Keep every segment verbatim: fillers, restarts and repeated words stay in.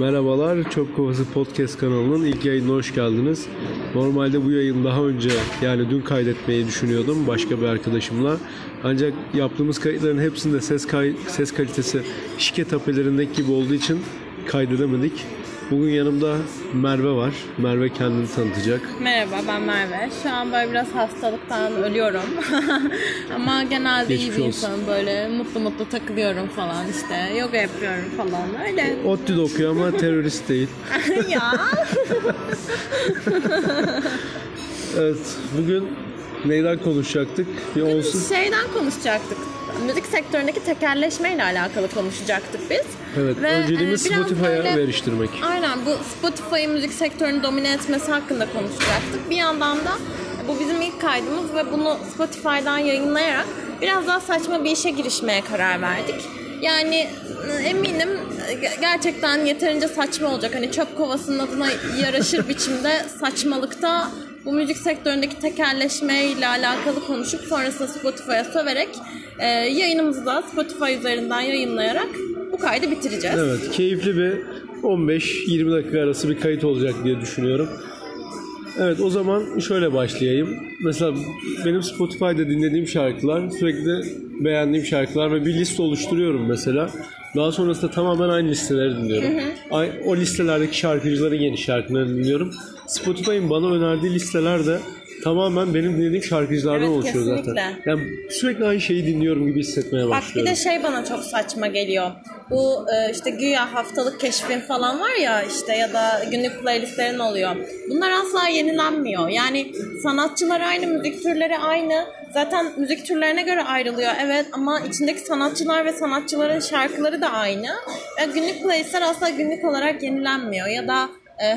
Merhabalar, Çok Kofası Podcast kanalının ilk yayınına hoş geldiniz. Normalde bu yayın daha önce, yani dün kaydetmeyi düşünüyordum başka bir arkadaşımla. Ancak yaptığımız kayıtların hepsinde ses kay- ses kalitesi şike tapelerindeki gibi olduğu için kaydedemedik. Bugün yanımda Merve var. Merve kendini tanıtacak. Merhaba, ben Merve. Şu an böyle biraz hastalıktan ölüyorum. Ama genelde iyi bir insanım. Böyle mutlu mutlu takılıyorum falan işte. Yoga yapıyorum falan. Öyle. ODTÜ'de okuyor ama terörist değil. Ya. Evet, bugün neyden konuşacaktık? Bir bugün olsun. Şeyden konuşacaktık. Müzik sektöründeki tekelleşmeyle alakalı konuşacaktık biz. Evet, ve önceliğimiz e, Spotify'a böyle veriştirmek. Aynen, bu Spotify'ın müzik sektörünü domine etmesi hakkında konuşacaktık. Bir yandan da bu bizim ilk kaydımız ve bunu Spotify'dan yayınlayarak biraz daha saçma bir işe girişmeye karar verdik. Yani eminim gerçekten yeterince saçma olacak. Hani Çöp Kovası'nın adına yaraşır biçimde saçmalıkta bu müzik sektöründeki tekelleşmeyle alakalı konuşup sonrasında Spotify'a söverek e, yayınımızı da Spotify üzerinden yayınlayarak bu kaydı bitireceğiz. Evet, keyifli bir on beş yirmi dakika arası bir kayıt olacak diye düşünüyorum. Evet, o zaman şöyle başlayayım. Mesela benim Spotify'da dinlediğim şarkılar, sürekli beğendiğim şarkılar ve bir liste oluşturuyorum mesela. Daha sonrasında tamamen aynı listeleri dinliyorum. Hı hı. O listelerdeki şarkıcıların yeni şarkılarını dinliyorum. Spotify'ın bana önerdiği listeler de tamamen benim dinlediğim şarkıcılardan evet, oluşuyor kesinlikle. Zaten. Yani sürekli aynı şeyi dinliyorum gibi hissetmeye başlıyorum. Bak, bir de şey bana çok saçma geliyor. Bu işte güya haftalık keşfin falan var ya işte, ya da günlük playlistlerin oluyor. Bunlar asla yenilenmiyor. Yani sanatçılar aynı, müzik türleri aynı. Zaten müzik türlerine göre ayrılıyor evet, ama içindeki sanatçılar ve sanatçıların şarkıları da aynı. Yani günlük playlistler asla günlük olarak yenilenmiyor. Ya da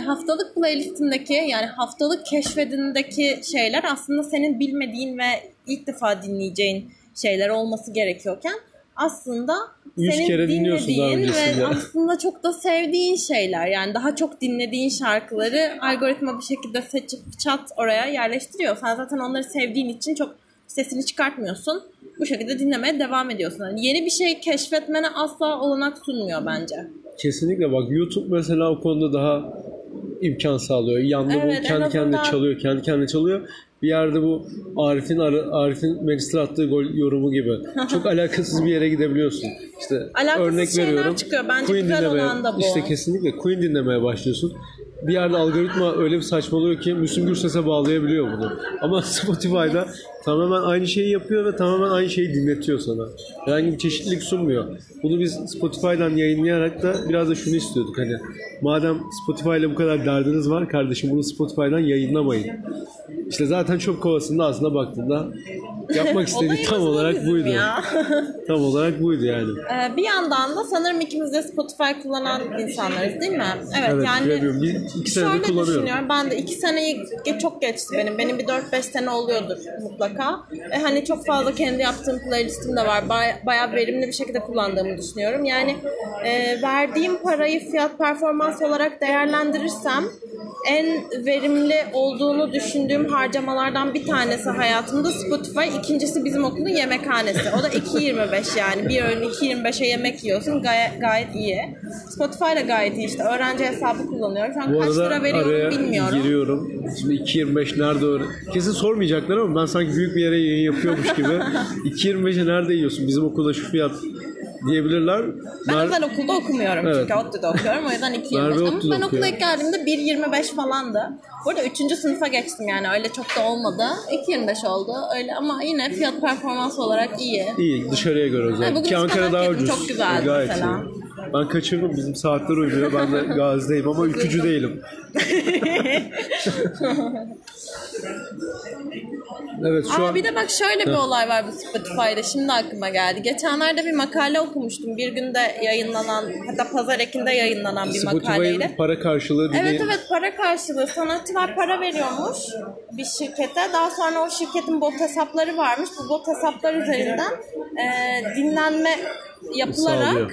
haftalık playlistimdeki, yani haftalık keşfedindeki şeyler aslında senin bilmediğin ve ilk defa dinleyeceğin şeyler olması gerekiyorken aslında senin dinlediğin ve aslında çok da sevdiğin şeyler, yani daha çok dinlediğin şarkıları algoritma bir şekilde seçip çat oraya yerleştiriyor. Sen zaten onları sevdiğin için çok sesini çıkartmıyorsun. Bu şekilde dinlemeye devam ediyorsun. Yani yeni bir şey keşfetmene asla olanak sunmuyor bence. Kesinlikle, bak YouTube mesela o konuda daha imkan sağlıyor. Yanında evet, bu kendi kendine daha... çalıyor, kendi kendine çalıyor. Bir yerde bu Arif'in Arif'in Manchester'a attığı gol yorumu gibi. Çok alakasız bir yere gidebiliyorsun. İşte alakasız örnek veriyorum. Çıkıyor. Bence Queen dinlemeye, işte kesinlikle Queen dinlemeye başlıyorsun. Bir yerde algoritma öyle bir saçmalıyor ki Müslüm Gürses'e bağlayabiliyor bunu. Ama Spotify'da tamamen aynı şeyi yapıyor ve tamamen aynı şeyi dinletiyor sana. Herhangi bir çeşitlilik sunmuyor. Bunu biz Spotify'dan yayınlayarak da biraz da şunu istiyorduk. Hani madem Spotify'la bu kadar derdiniz var kardeşim, bunu Spotify'dan yayınlamayın. İşte zaten Çöp Kovası'nda aslında baktığında yapmak istediği tam olarak buydu. Tam olarak buydu yani. Ee, bir yandan da sanırım ikimiz de Spotify kullanan insanlarız değil mi? Evet, evet yani. Biz iki senedir kullanıyorum. Ben de iki seneyi çok geçti benim. Benim bir dört beş sene oluyordur mutlaka. E, hani çok fazla kendi yaptığım playlistim de var. Baya, bayağı verimli bir şekilde kullandığımı düşünüyorum. Yani e, verdiğim parayı fiyat performans olarak değerlendirirsem en verimli olduğunu düşündüğüm harcamalardan bir tanesi hayatımda Spotify, ikincisi bizim okulun yemekhanesi. O da iki yirmi beş yani. Bir öğün iki yirmi beşe yemek yiyorsun. Gayet, gayet iyi. Spotify da gayet iyi işte. Öğrenci hesabı kullanıyorum. Şu an bu kaç lira veriyorum bilmiyorum. Giriyorum. Şimdi iki yirmi beş nerede öğren... Kesin sormayacaklar ama ben sanki büyük bir yere yayın yapıyormuş gibi. iki yirmi beşe nerede yiyorsun? Bizim okulda şu fiyat diyebilirler. Ben Mer- özel okulda okumuyorum evet. Çünkü ODTÜ'de okuyorum. O yüzden iki yirmi beş. Ama ben okula ilk geldiğimde bir yirmi beş falandı. Bu arada üçüncü sınıfa geçtim yani. Öyle çok da olmadı. iki yirmi beş oldu. Öyle ama yine fiyat performans olarak iyi. İyi. Dışarıya göre özel. Bugün Ankara daha ucuz. Çok güzeldi gayet mesela. İyi. Ben kaçırdım, bizim saatler uyuyor. Ben de Gazi'deyim ama ülkücü değilim. Evet, şu Aa, an... Bir de bak şöyle bir olay var bu Spotify'da. Şimdi aklıma geldi. Geçenlerde bir makale okumuştum. Bir günde yayınlanan, hatta Pazar Ekin'de yayınlanan bir Spotify'ın makaleyle. Spotify'ın para karşılığı dinleyin. Evet evet, para karşılığı. Sanatçılar para veriyormuş bir şirkete. Daha sonra o şirketin bot hesapları varmış. Bu bot hesaplar üzerinden e, dinlenme yapılarak sağlıyor.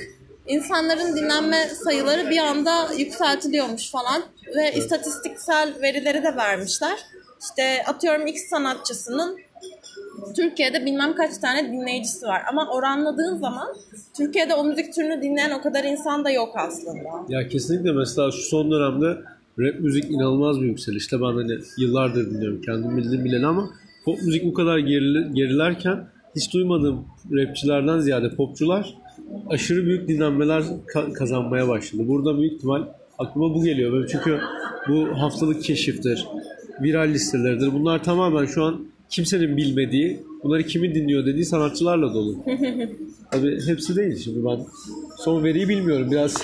İnsanların dinlenme sayıları bir anda yükseltiliyormuş falan ve evet. İstatistiksel verileri de vermişler. İşte atıyorum X sanatçısının Türkiye'de bilmem kaç tane dinleyicisi var. Ama oranladığın zaman Türkiye'de o müzik türünü dinleyen o kadar insan da yok aslında. Ya kesinlikle, mesela şu son dönemde rap müzik inanılmaz bir yükselişte. Ben hani yıllardır dinliyorum kendim bildiğim bileli, ama pop müzik bu kadar geril- gerilerken hiç duymadığım rapçilerden ziyade popçular aşırı büyük dinlenmeler ka- kazanmaya başladı. Burada büyük ihtimal aklıma bu geliyor. Böyle çünkü bu haftalık keşiftir, viral listeleridir. Bunlar tamamen şu an kimsenin bilmediği, bunları kimin dinliyor dediği sanatçılarla dolu. Tabii hepsi değil şimdi, ben son veriyi bilmiyorum, biraz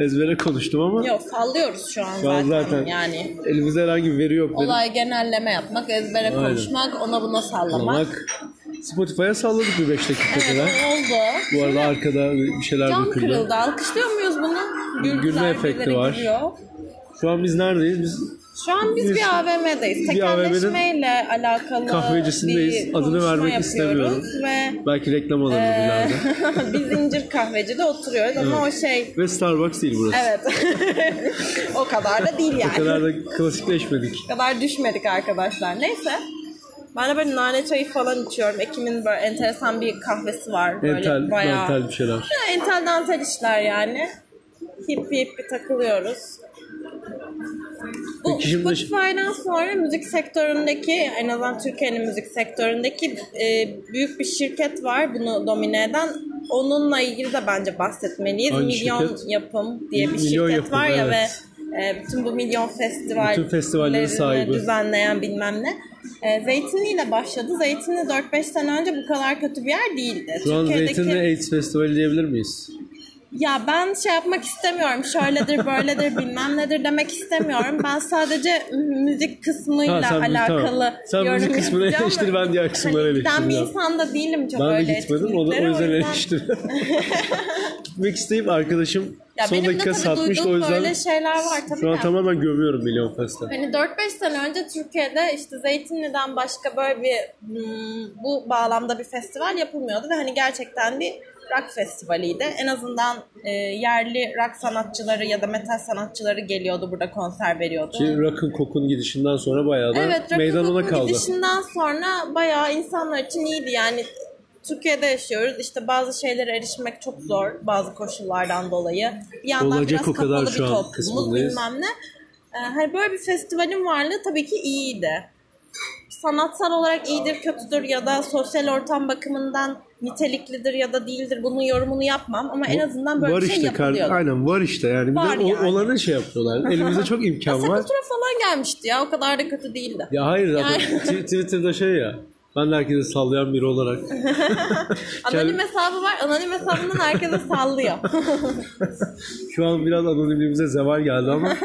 ezbere konuştum ama. Yok, sallıyoruz şu an, şu an zaten, zaten yani. Elimizde herhangi bir veri yok. Olay genelleme yapmak, ezbere aynen konuşmak, ona buna sallamak. Spotify'a salladık bir beş dakika kadar. Evet, oldu. Bu arada arkada bir şeyler döküldü. Cam döküldü. Kırıldı, alkışlıyor muyuz bunu? Gülme efekti var. Gidiyor. Şu an biz neredeyiz? Biz Şu an biz, biz bir A V M'deyiz. Tekelleşmeyle alakalı kahvecisindeyiz. Bir adını vermek istemiyorum. Ve belki reklam alırız ileride. Biz incir kahvecide oturuyoruz ama evet, o şey. Ve Starbucks değil burası. Evet. O kadar da değil yani. O kadar da klasikleşmedik. O kadar düşmedik arkadaşlar. Neyse. Ben de böyle nane çayı falan içiyorum. Ekim'in böyle enteresan bir kahvesi var. Böyle entel, bayağı... dantel bir şeyler. Ya, entel dantel işler yani. Hip hip bir takılıyoruz. Bu Spotify'dan sonra müzik sektöründeki, en azından Türkiye'nin müzik sektöründeki e, büyük bir şirket var bunu domine eden. Onunla ilgili de bence bahsetmeliyiz. Aynı Milyon şirket, Yapım diye bir milyon şirket yapım, var ya evet. ve e, bütün bu milyon festivallerini düzenleyen bilmem ne. E, Zeytinli ile başladı. Zeytinli dört beş sene önce bu kadar kötü bir yer değildi. Şu an Türkiye'deki... Zeytinli AIDS Festivali diyebilir miyiz? Ya ben şey yapmak istemiyorum, şöyledir böyledir bilmem nedir demek istemiyorum. Ben sadece müzik kısmıyla ha, müzik, alakalı tamam. Sen müzik kısmını eleştir, ben diğer kısımları hani eleştireceğim. Ben bir insan da değilim çok ben öyle. Ben de gitmedim, o, da, o yüzden eleştir. Gitmek isteyip arkadaşım ya son dakika satmış, o yüzden böyle şeyler var, tabii şu an yani. Tamamen gömüyorum Milyon Fest'ten. Hani dört beş sene önce Türkiye'de işte Zeytinli'den başka böyle bir bu bağlamda bir festival yapılmıyordu ve hani gerçekten bir rock festivaliydi. En azından e, yerli rock sanatçıları ya da metal sanatçıları geliyordu, burada konser veriyordu. Ki rock'ın kokun gidişinden sonra bayağı da evet, meydanına kaldı. Evet, gidişinden sonra bayağı insanlar için iyiydi. Yani Türkiye'de yaşıyoruz. İşte bazı şeylere erişmek çok zor bazı koşullardan dolayı. Bir yandan olacak biraz kapalı bir toplumuz bilmem ne. Hani böyle bir festivalin varlığı tabii ki iyiydi. Sanatsal olarak iyidir, kötüdür ya da sosyal ortam bakımından niteliklidir ya da değildir, bunun yorumunu yapmam ama en azından böyle var bir şey işte, yapılıyordu. Aynen var işte yani. Var yani. Olanı şey yapıyorlar. Elimizde çok imkan var. Sakıtura falan gelmişti ya, o kadar da kötü değildi. Ya hayır zaten yani... Twitter'da şey ya, ben de herkese sallayan biri olarak. Anonim hesabı var, anonim hesabından herkese sallıyor. Şu an biraz anonimliğimize zeval geldi ama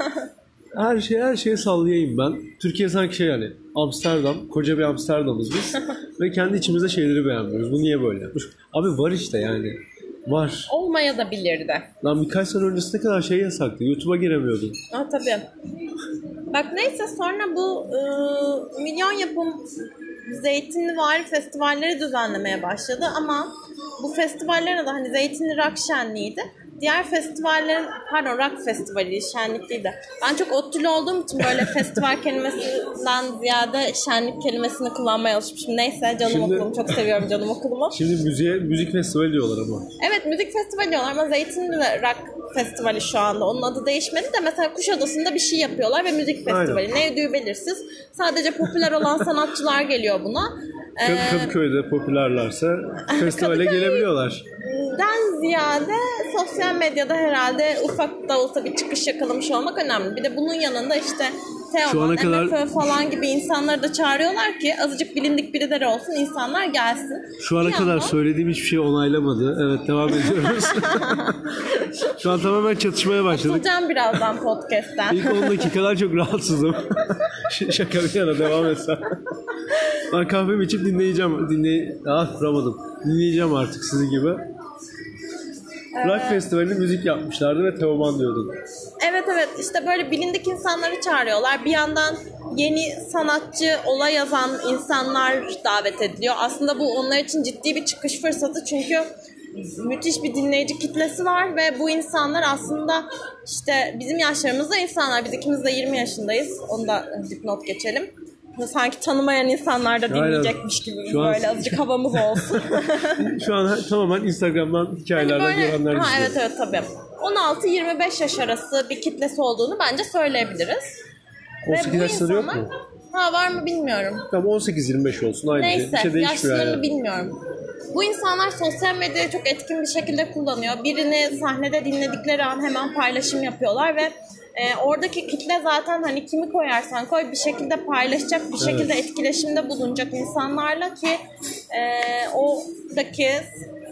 her şeye her şeye sallayayım ben. Türkiye sanki şey yani Amsterdam, koca bir Amsterdam'ız biz ve kendi içimizde şeyleri beğenmiyoruz. Bu niye böyle? Abi var işte yani. Var. Olmaya da bilirdi. Lan birkaç sene öncesine kadar şey yasaktı. YouTube'a giremiyordun. Ah tabii. Bak neyse, sonra bu e, Milyon Yapım Zeytinli Vari festivalleri düzenlemeye başladı ama bu festivallerin adı hani Zeytinli Rock Şenliği'ydi. Diğer festivallerin, pardon rock festivali, şenlikliydi. Ben çok otçulu olduğum için böyle festival kelimesinden ziyade şenlik kelimesini kullanmaya alışmışım. Neyse, canım şimdi, okulum, çok seviyorum canım okulumu. Şimdi müziğe, müzik festivali diyorlar ama. Evet, müzik festivali diyorlar ama Zeytinli Rock Festivali şu anda. Onun adı değişmedi de mesela Kuşadası'nda bir şey yapıyorlar ve müzik festivali. Aynen. Ne ödüğü belirsiz. Sadece popüler olan sanatçılar geliyor buna. Ee, Kadıköy'de popülerlerse festivale gelebiliyorlar. Den ziyade sosyal medyada herhalde ufak da olsa bir çıkış yakalamış olmak önemli. Bir de bunun yanında işte Teoman, kadar... M F Ö falan gibi insanları da çağırıyorlar ki azıcık bilindik birileri olsun, insanlar gelsin. Şu ana bir kadar yandan... söylediğim hiçbir şey onaylamadı. Evet, devam ediyoruz. Şu an tamamen çatışmaya başladık. Atılacağım birazdan podcast'ten. İlk on dakikalar çok rahatsızım. Şaka bir yana, devam etsem. Ben kahvemi içip dinleyeceğim. Dinley... Ah kuramadım. Dinleyeceğim artık sizin gibi. Rock ee, festivalinde müzik yapmışlardı ve Teoman diyordun. Evet evet, işte böyle bilindik insanları çağırıyorlar. Bir yandan yeni sanatçı, olay yazan insanlar davet ediliyor. Aslında bu onlar için ciddi bir çıkış fırsatı çünkü müthiş bir dinleyici kitlesi var ve bu insanlar aslında işte bizim yaşlarımızda insanlar. Biz ikimiz de yirmi yaşındayız. Onu da dipnot geçelim. Sanki tanımayan insanlar da dinleyecekmiş gibi böyle an... azıcık havamız olsun. Şu an tamamen Instagram'dan hikayelerden hani görenler gibi. Evet evet tabii. on altı yirmi beş yaş arası bir kitlesi olduğunu bence söyleyebiliriz. on sekiz yaş sınırı insanlar... yok mu? Ha var mı bilmiyorum. Tamam on sekiz yirmi beş olsun aynı şey. Neyse şey yaş sınırını yani. Bilmiyorum. Bu insanlar sosyal medyayı çok etkin bir şekilde kullanıyor. Birini sahnede dinledikleri an hemen paylaşım yapıyorlar ve E, oradaki kitle zaten hani kimi koyarsan koy bir şekilde paylaşacak, bir şekilde evet. etkileşimde bulunacak insanlarla ki e, oradaki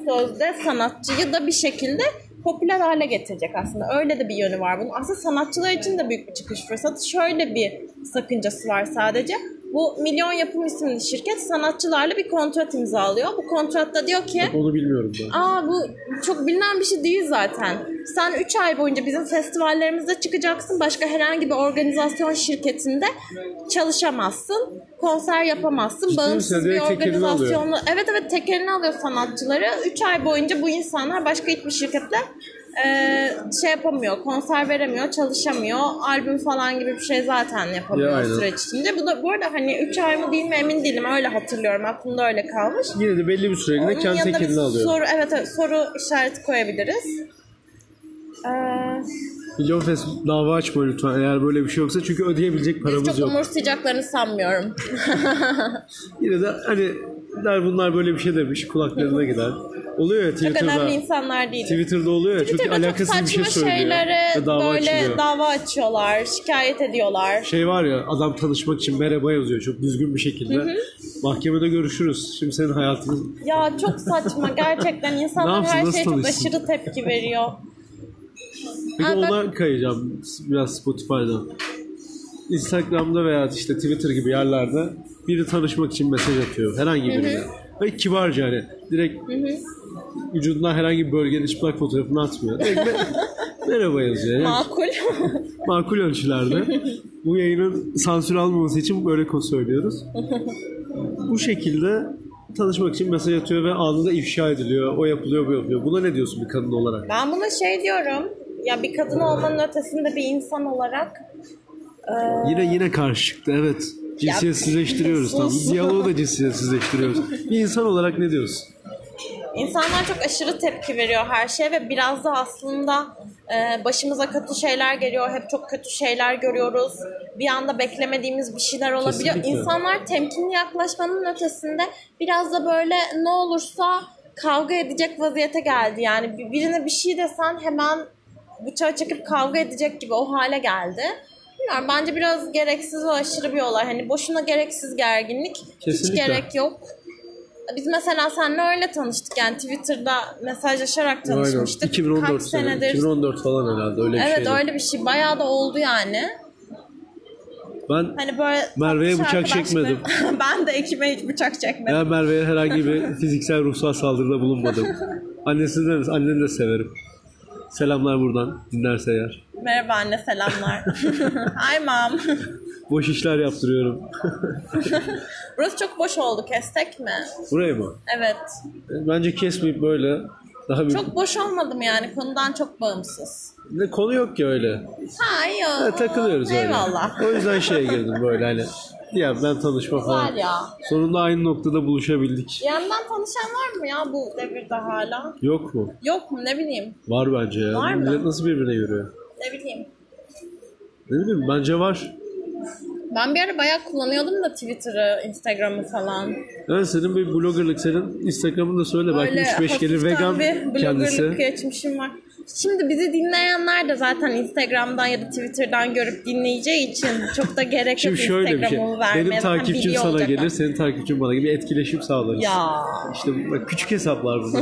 sözde sanatçıyı da bir şekilde popüler hale getirecek aslında. Öyle de bir yönü var bunun. Aslında sanatçılar için de büyük bir çıkış fırsatı. Şöyle bir sakıncası var sadece. Bu Milyon Yapım isimli şirket sanatçılarla bir kontrat imzalıyor. Bu kontratta diyor ki... Yok, onu bilmiyorum ben. Aa bu çok bilinen bir şey değil zaten. Sen üç ay boyunca bizim festivallerimizde çıkacaksın. Başka herhangi bir organizasyon şirketinde çalışamazsın. Konser yapamazsın. Ciddi bağımsız bir organizasyonla... Evet evet tekelini alıyor sanatçıları. üç ay boyunca bu insanlar başka hiçbir şirketle Ee, şey yapamıyor, konser veremiyor, çalışamıyor, albüm falan gibi bir şey zaten yapamıyor ya, süreç içinde. Bu da bu arada hani üç ay mı değil mi emin değilim, öyle hatırlıyorum, aklımda öyle kalmış. Yine de belli bir süreliğine kendi tekelini alıyor. Soru, evet, evet soru işareti koyabiliriz. Ee... Milyon Fest dava açma lütfen eğer böyle bir şey yoksa, çünkü ödeyebilecek paramız yok. Çok umursayacaklarını sanmıyorum. Yine de hani der bunlar böyle bir şey demiş, kulaklarına gider. Oluyor ya Twitter'da. Çok önemli insanlar değil. Twitter'da oluyor ya, Twitter'da çok alakasız çok bir şey söylüyor. Şeylere dava böyle açılıyor. Dava açıyorlar, şikayet ediyorlar. Şey var ya, adam tanışmak için merhaba yazıyor çok düzgün bir şekilde. Hı hı. Mahkemede görüşürüz. Şimdi senin hayatın... Ya çok saçma gerçekten, insanlar her şeye çok aşırı tepki veriyor. Peki Aa, ona ben... kayacağım biraz Spotify'dan. Instagram'da veya işte Twitter gibi yerlerde biri tanışmak için mesaj atıyor. Herhangi birine. Ve kibarca hani direkt hı hı. vücudundan herhangi bir bölgenin çıplak fotoğrafını atmıyor. Merhaba yazıyor. Yani. Makul. Makul ölçülerde. Bu yayının sansür almaması için böyle kod söylüyoruz. Bu şekilde tanışmak için mesaj atıyor ve anında ifşa ediliyor. O yapılıyor, bu yapılıyor. Buna ne diyorsun bir kadın olarak? Ben buna şey diyorum. Ya bir kadın olmanın ötesinde bir insan olarak. Ee... Yine yine karşı çıktı evet. Cinsiyetsizleştiriyoruz tam. Diyaloğu da cinsiyetsizleştiriyoruz. Bir insan olarak ne diyorsun? İnsanlar çok aşırı tepki veriyor her şeye ve biraz da aslında e, başımıza kötü şeyler geliyor. Hep çok kötü şeyler görüyoruz. Bir anda beklemediğimiz bir şeyler olabiliyor. Kesinlikle. İnsanlar temkinli yaklaşmanın ötesinde biraz da böyle ne olursa kavga edecek vaziyete geldi. Yani birine bir şey desen hemen bıçağı çekip kavga edecek gibi o hale geldi. Bilmiyorum, bence biraz gereksiz ve aşırı bir olay. Hani boşuna gereksiz gerginlik. Kesinlikle. Hiç gerek yok. Biz mesela seninle öyle tanıştık yani Twitter'da mesajlaşarak tanışmıştık. iki bin on dört kaç senedir? iki bin on dört falan herhalde öyle bir şey. Evet şeydi. Öyle bir şey. Bayağı da oldu yani. Ben hani böyle Merve'ye bıçak çekmedim. Ben de ekime hiç bıçak çekmedim. Ben Merve'ye herhangi bir fiziksel ruhsal saldırıda bulunmadım. Annesinden, anneni de severim. Selamlar buradan dinlerse eğer. Merhaba anne, selamlar. Hi mom. Boş işler yaptırıyorum. Burası çok boş oldu, kestek mi? Burayı mı? Evet. Bence kesmeyip böyle daha bir... Çok boş olmadım yani, konudan çok bağımsız. Ne konu yok ki öyle. Ha yok. Ha, takılıyoruz öyle. Eyvallah. O yüzden şeye girdim böyle hani. Ya ben tanışma güzel falan. Ya. Sonunda aynı noktada buluşabildik. Yandan tanışan var mı ya bu devirde hala? Yok mu? Yok mu ne bileyim. Var bence ya. Var mı? Millet nasıl birbirine yürüyor? Ne bileyim. Ne bileyim bence var. Ben bir ara bayağı kullanıyordum da Twitter'ı, Instagram'ı falan. Evet senin bir bloggerlık, senin Instagram'ını da söyle. Böyle belki üç beş gelir vegan bir kendisi. Bloggerlık geçmişim var. Şimdi bizi dinleyenler de zaten Instagram'dan ya da Twitter'dan görüp dinleyeceği için çok da gerek yok Instagram'ı vermeye. Şey. Benim takipçim sana olacak. Gelir, senin takipçin bana gibi etkileşim sağlarız. Ya. İşte bak, küçük hesaplar bunlar.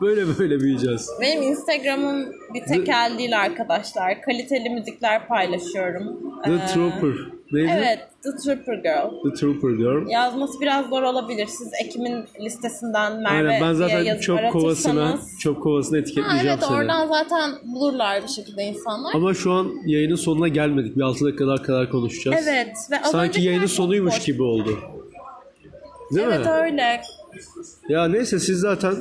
Böyle böyle büyüyeceğiz. Benim Instagram'ım bir tekel değil arkadaşlar. Kaliteli müzikler paylaşıyorum. The ee, Trooper. Neydi? Evet, The Trooper Girl. The Trooper Girl. Yazması biraz zor olabilir. Siz Ekim'in listesinden Merve diye yazıp aratırsanız. Aynen, ben zaten Çöp Kovası'na, Çöp Kovası'na etiketleyeceğim evet, seni. Evet, oradan zaten bulurlar bir şekilde insanlar. Ama şu an yayının sonuna gelmedik. Bir altı dakikalar kadar konuşacağız. Evet. Ve sanki yayının sonuymuş boş. Gibi oldu. Değil evet, mi? Evet öyle. Ya neyse siz zaten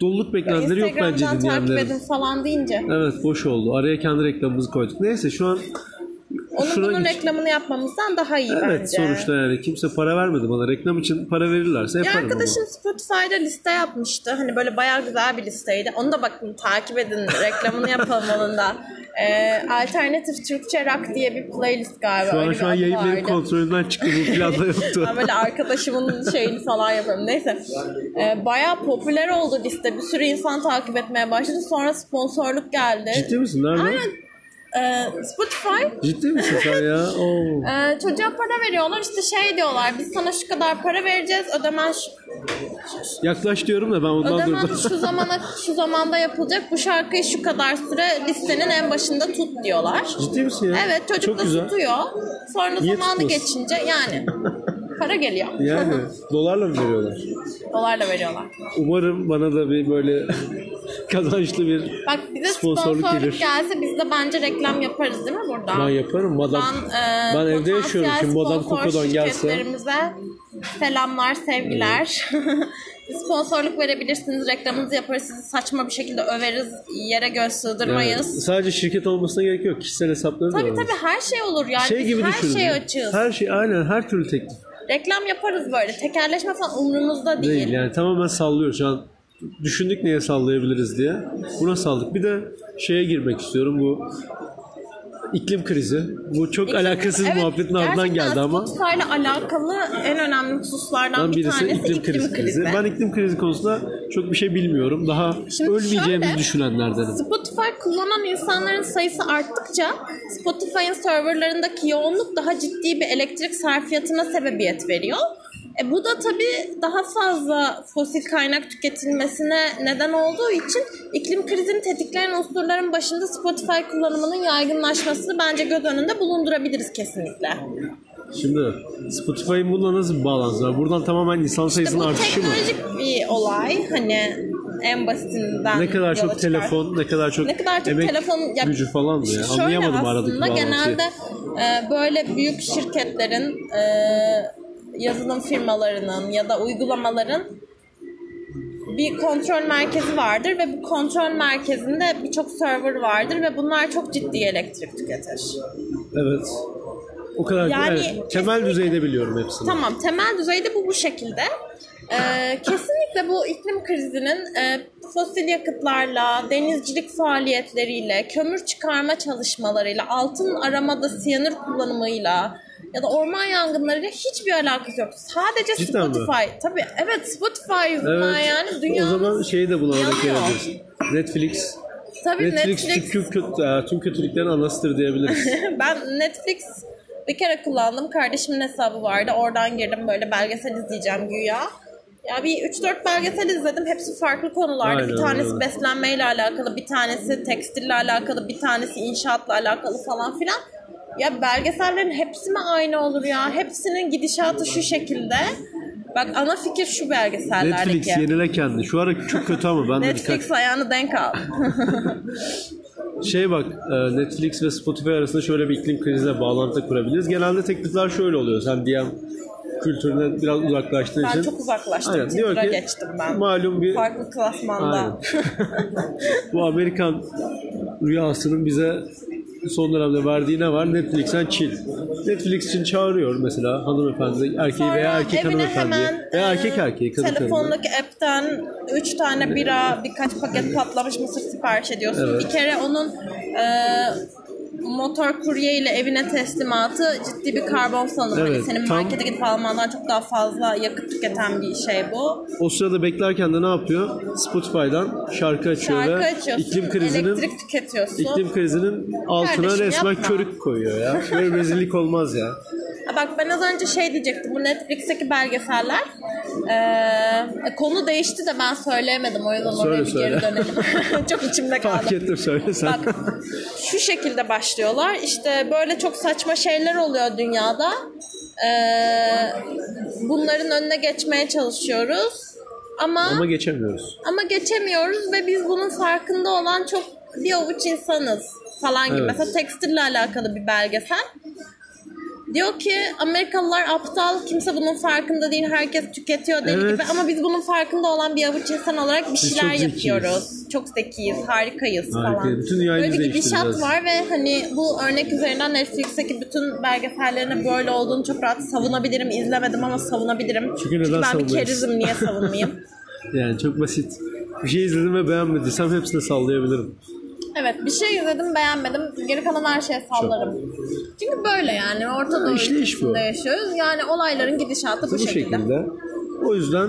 doluluk beklentileri yok bence dinleyenlerin. Instagram'dan takip edin falan deyince. Evet boş oldu. Araya kendi reklamımızı koyduk. Neyse şu an... Onun bunun için reklamını yapmamızdan daha iyi evet, bence. Evet sonuçta yani kimse para vermedi bana. Reklam için para verirlerse yaparım. Ya arkadaşım onu. Spotify'da liste yapmıştı. Hani böyle bayağı güzel bir listeydi. Onu da bakın takip edin. Reklamını yapalım onun da. Ee, Alternatif Türkçe Rock diye bir playlist galiba. Şu an, şu an yayınların kontrolünden çıktı. Bu planda yoktu. Ben böyle arkadaşımın şeyini falan yapıyorum. Neyse. Ee, bayağı popüler oldu liste. Bir sürü insan takip etmeye başladı. Sonra sponsorluk geldi. Ciddi misin? Nerede? Aynen. Spotify. Ciddi misin sen ya? Oo. Çocuğa para veriyorlar işte şey diyorlar biz sana şu kadar para vereceğiz ödemen şu... Yaklaş diyorum da ben ondan ödemen durdum. Ödemen şu zamana şu zamanda yapılacak bu şarkıyı şu kadar süre listenin en başında tut diyorlar. Ciddi misin ya? Evet çocuk da tutuyor. Sonra niye zamanı tutmaz? Geçince yani para geliyor. Yani dolarla mı veriyorlar? Dolarla veriyorlar. Umarım bana da bir böyle kazançlı bir bak bize sponsorluk, sponsorluk gelse biz de bence reklam yaparız değil mi burada? Ben yaparım. Madam, ben, e, ben evde yaşıyorum şimdi Madam Coco'dan gelse. Şirketlerimize selamlar, sevgiler. Evet. Sponsorluk verebilirsiniz, reklamınızı yaparız, sizi saçma bir şekilde överiz, yere göz sığdırmayız. Yani sadece şirket olmasına gerek yok, kişisel hesapları da tabii olmaz. Tabii her şey olur yani şey gibi her şey açığız. Her şey aynen her türlü teklif. Reklam yaparız böyle, tekerleşme falan umurumuzda değil. Değil yani tamamen sallıyoruz şu an. Düşündük neye sallayabiliriz diye. Buna saldık. Bir de şeye girmek istiyorum bu iklim krizi. Bu çok iklim, alakasız evet, muhabbetin ardından geldi ama. Spotify'la alakalı en önemli hususlardan bir tanesi iklim, iklim krizi. krizi. Ben iklim krizi konusunda çok bir şey bilmiyorum. Daha şimdi ölmeyeceğimizi şöyle, düşünenlerdenim. Spotify kullanan insanların sayısı arttıkça Spotify'ın serverlarındaki yoğunluk daha ciddi bir elektrik sarfiyatına sebebiyet veriyor. E bu da tabii daha fazla fosil kaynak tüketilmesine neden olduğu için iklim krizini tetikleyen unsurların başında Spotify kullanımının yaygınlaşmasını bence göz önünde bulundurabiliriz kesinlikle. Şimdi Spotify'ın bununla nasıl bir bağlantısı var? Buradan tamamen insan sayısının işte artışı mı? Teknolojik bir olay hani en basitinden. Ne kadar çok çıkar. telefon, ne kadar çok, ne kadar çok emek telefon, ya, gücü falan mı ya? Anlayamadım aradaki bağlantıyı. Genelde e, böyle büyük şirketlerin... E, yazılım firmalarının ya da uygulamaların bir kontrol merkezi vardır ve bu kontrol merkezinde birçok server vardır ve bunlar çok ciddi elektrik tüketir. Evet. O kadar yani evet. Temel kesinlikle. Düzeyde biliyorum hepsini. Tamam. Temel düzeyde bu bu şekilde. Ee, kesinlikle bu iklim krizinin e, fosil yakıtlarla, denizcilik faaliyetleriyle, kömür çıkarma çalışmalarıyla, altın aramada siyanür kullanımıyla ya da orman yangınlarıyla hiçbir alakası yok. Sadece cidden Spotify. Mi? Tabii evet Spotify yüzünden evet. Yani dünyanın. O zaman şeyi de bulamadık yerdeyiz. Netflix. Tabii Netflix, Netflix tüm, kötü, tüm kötülüklerin anasıdır diyebiliriz. Ben Netflix bir kere kullandım. Kardeşimin hesabı vardı. Oradan girdim böyle belgesel izleyeceğim güya. Ya bir üç dört belgesel izledim. Hepsi farklı konulardı. Aynen, bir tanesi aynen. beslenmeyle alakalı, bir tanesi tekstille alakalı, bir tanesi inşaatla alakalı falan filan. Ya belgesellerin hepsi mi aynı olur ya? Hepsinin gidişatı şu şekilde. Bak ana fikir şu belgesellerdeki. Netflix yenile kendini. Şu ara çok kötü ama ben de Netflix dikkat... ayağını denk al. Şey bak Netflix ve Spotify arasında şöyle bir iklim kriziyle bağlantı kurabiliriz. Genelde teklifler şöyle oluyor. Sen D M kültürüne biraz uzaklaştığın ben için. Ben çok uzaklaştım. Aynen. Diyor ki geçtim ben. Malum bir... Farklı klasmanda. Bu Amerikan rüyasının bize... son dönemde verdiği ne var? Netflix'ten chill. Netflix için çağırıyor mesela hanımefendi, erkeği sonra veya erkek hanımefendiyi. Veya erkek erkeği. Kadın telefondaki kadını. App'ten üç tane bira, birkaç paket patlamış mısır sipariş ediyorsun. Evet. Bir kere onun e, motor kurye ile evine teslimatı ciddi bir karbon salımı. Evet, hani senin tam... markete gidip almandan çok daha fazla yakıt tüketen bir şey bu. O sırada beklerken de ne yapıyor? Spotify'dan şarkı açıyor şarkı ve iklim krizinin, elektrik tüketiyorsun. İklim krizinin altına kardeşim, resmen yapma. Körük koyuyor ya. Böyle rezillik olmaz ya. Bak ben az önce şey diyecektim. Bu Netflix'teki belgeseller e, konu değişti de ben söyleyemedim. O yüzden söyle, oraya bir geri dönelim. Çok içimde kaldı. Fark ettim söylesen. Bak şu şekilde başlıyorlar. İşte böyle çok saçma şeyler oluyor dünyada. E, bunların önüne geçmeye çalışıyoruz. Ama, ama geçemiyoruz. Ama geçemiyoruz ve biz bunun farkında olan çok bir avuç insanız falan gibi. Evet. Mesela tekstille alakalı bir belgesel. Diyor ki Amerikalılar aptal, kimse bunun farkında değil, herkes tüketiyor dediği evet. gibi ama biz bunun farkında olan bir avuç insan olarak bir şeyler çok yapıyoruz. Zekiyiz. Çok zekiyiz, harikayız Harika. falan. Bütün böyle bir gidişat var ve hani bu örnek üzerinden Netflix'teki bütün belgesellerine böyle olduğunu çok rahat savunabilirim. İzlemedim ama savunabilirim. Çünkü, Çünkü ben bir kerizim, niye savunmayayım? Yani çok basit. Bir şey izledim ve beğenmediysem hepsini sallayabilirim. Evet, bir şey izledim beğenmedim, geri kalan her şeye sallarım. Çok. Çünkü böyle yani Orta Doğu ülkesinde yaşıyoruz. Yani olayların gidişatı bu, bu şekilde. şekilde. O yüzden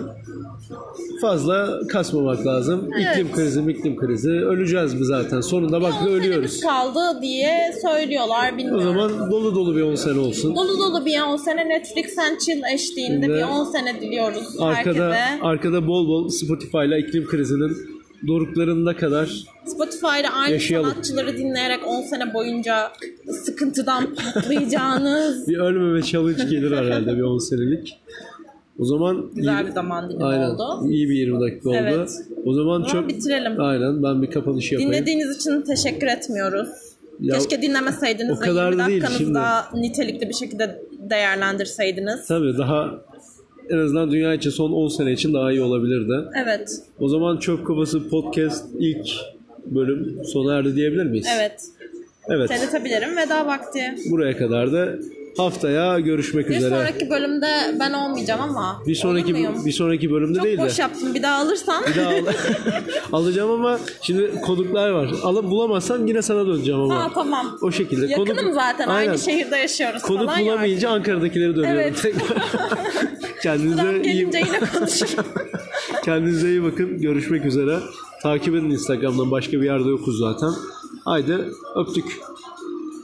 fazla kasmamak lazım. Evet. İklim krizi, iklim krizi. Öleceğiz mi zaten? Sonunda bak da ölüyoruz. Kaldı diye söylüyorlar, bilmiyorum. O zaman dolu dolu bir on sene olsun. Dolu dolu bir on sene Netflix and Chill eşliğinde bir on sene diliyoruz arkada, herkese. Arkada bol bol Spotify'la iklim krizinin doruklarında kadar Spotify'da aynı yaşayalım. Sanatçıları dinleyerek on sene boyunca sıkıntıdan patlayacağınız bir ölmeme challenge gelir herhalde bir on senelik. O zaman güzel bir zaman dilimi oldu. İyi bir yirmi dakika oldu. Evet. O zaman çok bitirelim. Aynen, ben bir kapanış yapayım. Dinlediğiniz için teşekkür etmiyoruz. Ya, keşke dinlemeseydiniz. O kadar da değil şimdi. Daha nitelikli bir şekilde değerlendirseydiniz. Tabii daha en azından dünya için son on sene için daha iyi olabilirdi. Evet. O zaman Çöp Kovası Podcast ilk bölüm sona erdi diyebilir miyiz? Evet. Evet. Seyretebilirim, veda vakti. Buraya kadar da haftaya görüşmek bir üzere. Bir sonraki bölümde ben olmayacağım ama. Bir sonraki bir sonraki bölümde çok değil de. Çok boş yaptım. Bir daha alırsan. Bir daha al- alacağım ama şimdi konuklar var. Alıp bulamazsam yine sana döneceğim ama. Ha tamam. O şekilde. Yakınım konuk... zaten. Aynen. Aynı şehirde yaşıyoruz. Konuk falan bulamayınca yani. Ankara'dakileri dönüyorum. Evet. Kendinize iyi... Kendinize iyi bakın. Görüşmek üzere. Takip edin Instagram'dan. Başka bir yerde yokuz zaten. Haydi öptük.